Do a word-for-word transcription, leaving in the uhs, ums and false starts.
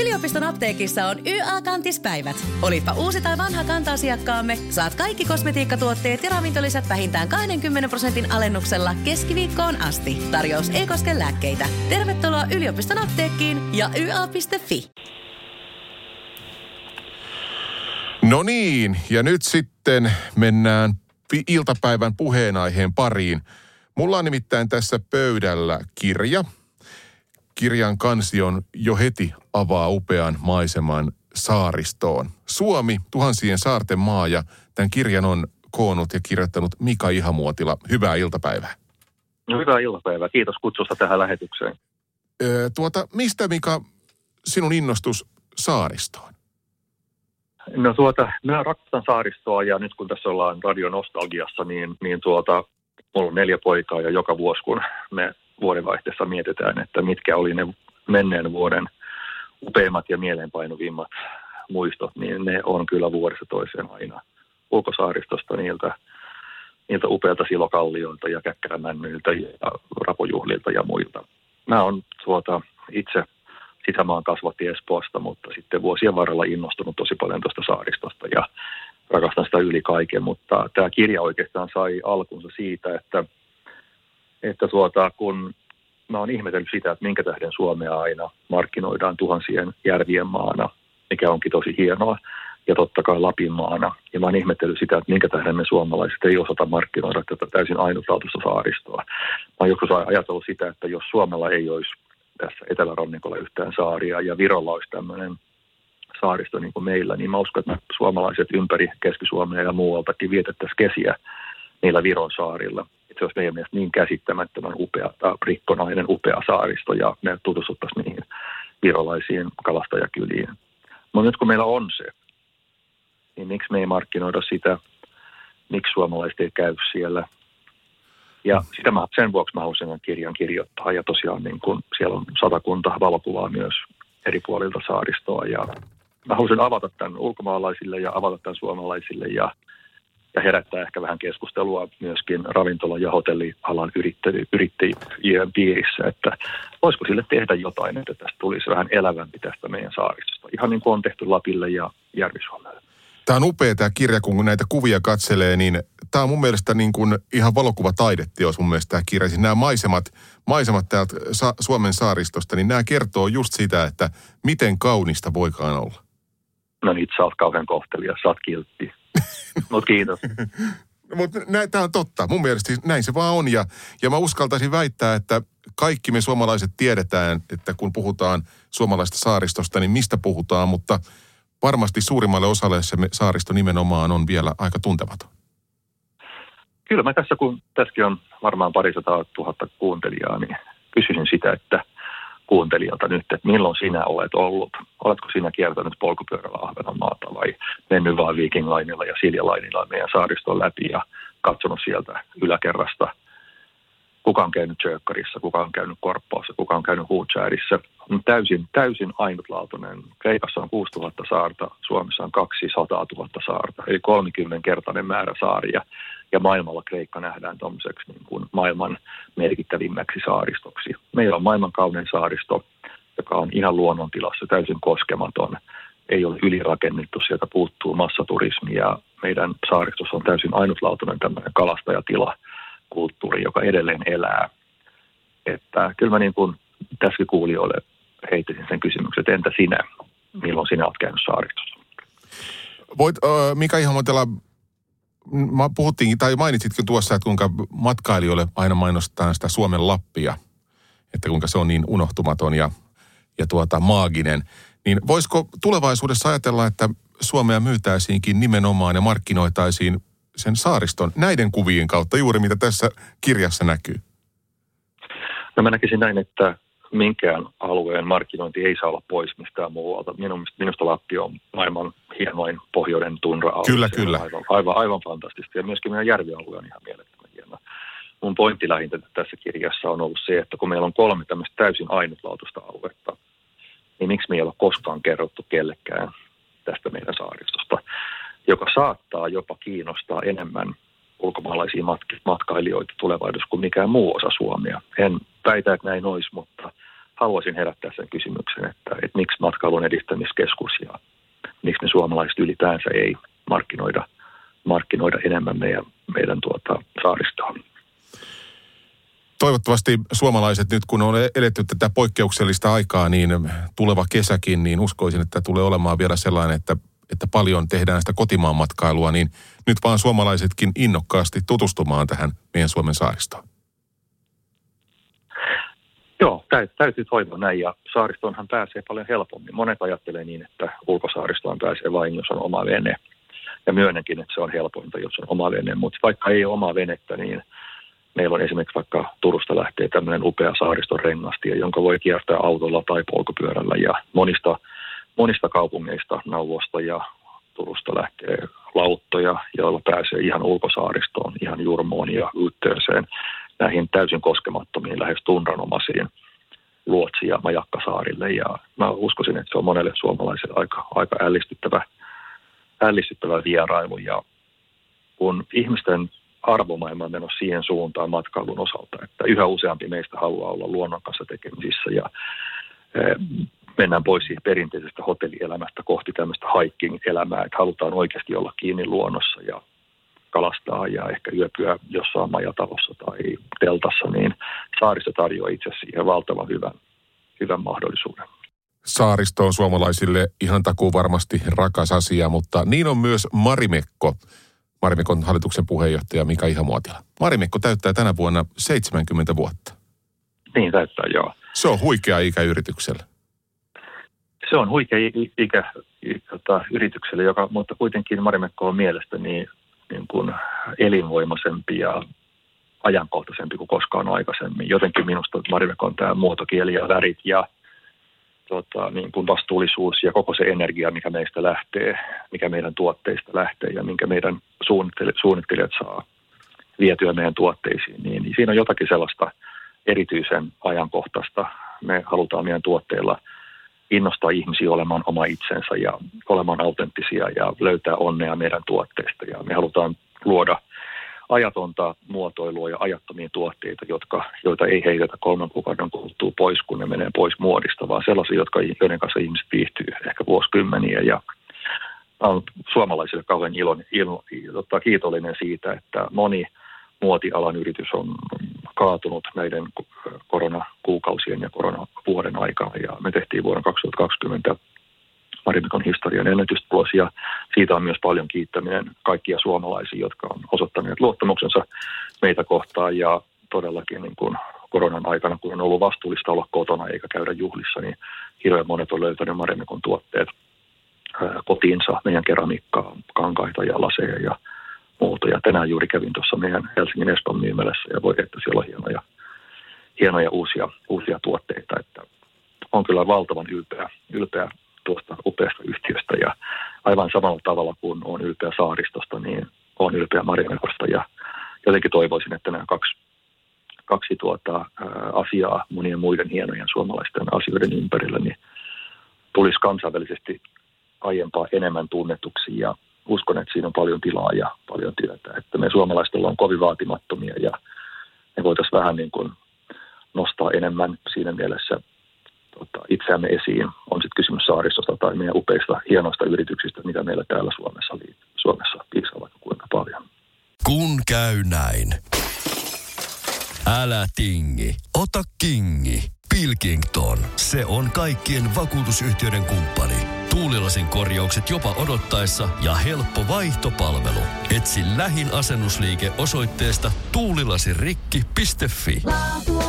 Yliopiston apteekissa on Y A-kantispäivät. Olipa uusi tai vanha kanta-asiakkaamme, saat kaikki kosmetiikkatuotteet ja ravintolisät vähintään kaksikymmentä prosentin alennuksella keskiviikkoon asti. Tarjous ei koske lääkkeitä. Tervetuloa yliopiston apteekkiin ja y a piste f i. No niin, ja nyt sitten mennään iltapäivän puheenaiheen pariin. Mulla on nimittäin tässä pöydällä kirja. Kirjan kansion jo heti avaa upean maiseman saaristoon. Suomi, tuhansien saarten maa, ja tämän kirjan on koonnut ja kirjoittanut Mika Ihamuotila. Hyvää iltapäivää. No, hyvää iltapäivää. Kiitos kutsusta tähän lähetykseen. Öö, tuota, mistä Mika sinun innostus saaristoon? No tuota, minä rakastan saaristoa, ja nyt kun tässä ollaan radionostalgiassa, niin, niin tuota, mulla on neljä poikaa, ja joka vuosi kun me vuodenvaihteessa mietitään, että mitkä oli ne menneen vuoden upeimmat ja mieleenpainuvimmat muistot, niin ne on kyllä vuodessa toiseen aina ulkosaaristosta, niiltä, niiltä upeilta silokallioilta ja käkkärämännyiltä ja rapojuhlilta ja muilta. Mä oon tuota, itse sisämaan kasvatti Espoosta, mutta sitten vuosien varrella innostunut tosi paljon tuosta saaristosta ja rakastan sitä yli kaiken, mutta tämä kirja oikeastaan sai alkunsa siitä, että Että tuota, kun mä oon ihmetellyt sitä, että minkä tähden Suomea aina markkinoidaan tuhansien järvien maana, mikä onkin tosi hienoa, ja totta kai Lapin maana. Ja mä oon ihmetellyt sitä, että minkä tähden me suomalaiset ei osata markkinoida tätä täysin ainutlaatuista saaristoa. Mä oon joskus ajatellut sitä, että jos Suomella ei olisi tässä etelärannikolla yhtään saaria ja Virolla olisi tämmöinen saaristo niin kuin meillä, niin mä uskon, että me suomalaiset ympäri Keski-Suomea ja muualtakin vietettäisiin kesiä niillä Viron saarilla. Se olisi meidän mielestä niin käsittämättömän upea, rikkonainen upea saaristo, ja me tutustuttaisiin niihin virolaisiin kalastajakyliin. Mutta nyt kun meillä on se, niin miksi me ei markkinoida sitä, miksi suomalaiset ei käy siellä. Ja sitä mä, sen vuoksi mä halusin tämän kirjan kirjoittaa, ja tosiaan niin kun siellä on satakunta valokuvaa myös eri puolilta saaristoa, ja mä halusin avata tämän ulkomaalaisille ja avata tämän suomalaisille, ja Ja herättää ehkä vähän keskustelua myöskin ravintola- ja hotellialan yrittäjien piirissä, että voisiko sille tehdä jotain, että tästä tulisi vähän elävämpi tästä meidän saaristosta. Ihan niin kuin on tehty Lapille ja Järvi-Suomelle. Tämä on upea tämä kirja, kun näitä kuvia katselee, niin tämä on mun mielestä niin kuin ihan valokuvataidetteos mun mielestä tämä kirja. Siis nämä maisemat, maisemat täältä Suomen saaristosta, niin nämä kertoo just sitä, että miten kaunista voikaan olla. No niin, sä oot kauhean kohtelija, sä oot kiltti. Mut kiitos. Mutta tämä on totta. Mun mielestä näin se vaan on. Ja, ja mä uskaltaisin väittää, että kaikki me suomalaiset tiedetään, että kun puhutaan suomalaisesta saaristosta, niin mistä puhutaan. Mutta varmasti suurimmalle osalle se saaristo nimenomaan on vielä aika tuntematon. Kyllä mä tässä, kun tässäkin on varmaan parisataa tuhatta kuuntelijaa, niin kysyisin sitä, että kuuntelijalta nyt, että milloin sinä olet ollut? Oletko sinä kiertänyt polkupyörällä Ahvenanmaata vai mennyt vaan Viking Linella ja Silja Linella meidän saariston läpi ja katsonut sieltä yläkerrasta? Kuka on käynyt Tjökkarissa, kuka on käynyt Korpossa, kuka on käynyt Hootshädissä? Täysin, täysin ainutlaatuinen. Kreikassa on kuusituhatta saarta, Suomessa on kaksisataatuhatta saarta, eli kolmekymmenkertainen määrä saaria. Ja maailmalla Kreikka nähdään tuommoiseksi niin kuin maailman merkittävimmäksi saaristoksi. Meillä on maailman kaunein saaristo, joka on ihan luonnontilassa, täysin koskematon. Ei ole ylirakennettu, sieltä puuttuu massaturismi, ja meidän saaristossa on täysin ainutlaatuinen tämmöinen kalastajatilakulttuuri, joka edelleen elää. Että kyllä mä niin kuin tässäkin kuulijoille heittäisin sen kysymyksen, että entä sinä? Milloin sinä olet käynyt saaristossa? Voit, äh, Mika Ihamuotila, Mä puhuttiin, tai mainitsitkin tuossa, että kuinka matkailijoille aina mainostetaan sitä Suomen Lappia, että kuinka se on niin unohtumaton ja, ja tuota, maaginen. Niin voisiko tulevaisuudessa ajatella, että Suomea myytäisiinkin nimenomaan ja markkinoitaisiin sen saariston näiden kuvien kautta, juuri mitä tässä kirjassa näkyy? No mä näkisin näin, että minkään alueen markkinointi ei saa olla pois mistään muualta. Minusta, minusta Lappi on maailman hienoin pohjoinen tunra-alue. Kyllä, se kyllä. Aivan, aivan, aivan fantastista. Ja myöskin meidän järvialue on ihan mielettömän hieno. Mun pointti lähintä tässä kirjassa on ollut se, että kun meillä on kolme tämmöistä täysin ainutlaatuista aluetta, niin miksi me ei ole koskaan kerrottu kellekään tästä meidän saaristosta, joka saattaa jopa kiinnostaa enemmän ulkomaalaisia matkailijoita tulevaisuudessa kuin mikään muu osa Suomea. En väitä, että näin olisi, mutta haluaisin herättää sen kysymyksen, että, että miksi matkailun edistämiskeskus ja miksi me suomalaiset ylipäänsä ei markkinoida, markkinoida enemmän meidän, meidän tuota, saaristoa. Toivottavasti suomalaiset nyt, kun on eletty tätä poikkeuksellista aikaa, niin tuleva kesäkin, niin uskoisin, että tulee olemaan vielä sellainen, että, että paljon tehdään sitä kotimaan matkailua, niin nyt vaan suomalaisetkin innokkaasti tutustumaan tähän meidän Suomen saaristoon. Joo, täytyy toivoa näin, ja saaristoonhan pääsee paljon helpommin. Monet ajattelee niin, että ulkosaaristoon pääsee vain, jos on oma vene. Ja myönnänkin, että se on helpointa, jos on oma vene, mutta vaikka ei ole omaa venettä, niin meillä on esimerkiksi vaikka Turusta lähtee tämmöinen upea saariston rengastie, jonka voi kiertää autolla tai polkupyörällä, ja monista, monista kaupungeista, Nauvosta ja Turusta lähtee lauttoja, joilla pääsee ihan ulkosaaristoon, ihan Jormuun ja Yttööseen, näihin täysin koskemattomiin, lähes tunranomaisiin Luotsi- ja Majakkasaarille. Ja mä uskoisin, että se on monelle suomalaiselle aika, aika ällistyttävä, ällistyttävä vierailu. Ja kun ihmisten arvomaailma on menossa siihen suuntaan matkailun osalta, että yhä useampi meistä haluaa olla luonnon kanssa tekemisissä ja e, mennään pois siihen perinteisestä hotellielämästä kohti tämmöistä hiking-elämää, että halutaan oikeasti olla kiinni luonnossa ja kalastaa ja ehkä yöpyä jossain majatalossa tai teltassa, niin saaristo tarjoaa itse siihen valtavan hyvän, hyvän mahdollisuuden. Saaristo on suomalaisille ihan takuu varmasti rakas asia, mutta niin on myös Marimekko. Marimekon hallituksen puheenjohtaja Mika Ihamuotila. Marimekko täyttää tänä vuonna seitsemänkymmentä vuotta. Niin täyttää, joo. Se on huikea ikä yritykselle. Se on huikea ikä tota, yritykselle, joka, mutta kuitenkin Marimekko on mielestäni niin kuin elinvoimaisempi ja ajankohtaisempi kuin koskaan aikaisemmin. Jotenkin minusta Marimekko on tämä muotokieli ja värit ja tota, niin kuin vastuullisuus ja koko se energia, mikä meistä lähtee, mikä meidän tuotteista lähtee ja minkä meidän suunnittelijat saa vietyä meidän tuotteisiin, niin siinä on jotakin sellaista erityisen ajankohtaista. Me halutaan meidän tuotteilla innostaa ihmisiä olemaan oma itsensä ja olemaan autenttisia ja löytää onnea meidän tuotteista. Ja me halutaan luoda ajatonta muotoilua ja ajattomia tuotteita, jotka, joita ei heitetä kolmen kuukauden kuluttua pois, kun ne menee pois muodista, vaan sellaisia, jotka, joiden kanssa ihmiset viihtyy ehkä vuosikymmeniä. Ja on suomalaisille kauhean ilon, ilo, kiitollinen siitä, että moni muotialan yritys on kaatunut näiden koronakuukausien ja koronavuoden aikana. Ja me tehtiin vuonna kaksituhattakaksikymmentä Marimekon historian ennätystulos, ja siitä on myös paljon kiittäminen kaikkia suomalaisia, jotka on osoittaneet luottamuksensa meitä kohtaan. Ja todellakin niin kuin koronan aikana, kun on ollut vastuullista olla kotona eikä käydä juhlissa, niin hirveän monet on löytänyt Marimekon tuotteet kotiinsa, meidän keramiikkaa, kankaita ja laseja ja muuta. Ja tänään juuri kävin tuossa meidän Helsingin Eston myymälässä ja voi, että siellä on hienoja, hienoja uusia, uusia tuotteita. Että on kyllä valtavan ylpeä, ylpeä tuosta upeasta yhtiöstä ja aivan samalla tavalla kuin on ylpeä saaristosta, niin on ylpeä Marimekosta. Ja jotenkin toivoisin, että nämä kaksi, kaksi tuota, asiaa monien muiden hienojen suomalaisten asioiden ympärillä niin tulisi kansainvälisesti aiempaa enemmän tunnetuksi ja uskon, että siinä on paljon tilaa ja paljon työtä. Että me suomalaiset ollaan kovin vaatimattomia ja me voitaisiin vähän niin kuin nostaa enemmän siinä mielessä tota, itseämme esiin. On sitten kysymys saaristosta tai meidän upeista hienoista yrityksistä, mitä meillä täällä Suomessa, Suomessa piisaa vaikka kuinka paljon. Kun käy näin. Älä tingi, ota kingi. Pilkington, se on kaikkien vakuutusyhtiöiden kumppani. Tuulilasin korjaukset jopa odottaessa ja helppo vaihtopalvelu. Etsi lähin asennusliike osoitteesta tuulilasirikki piste fi.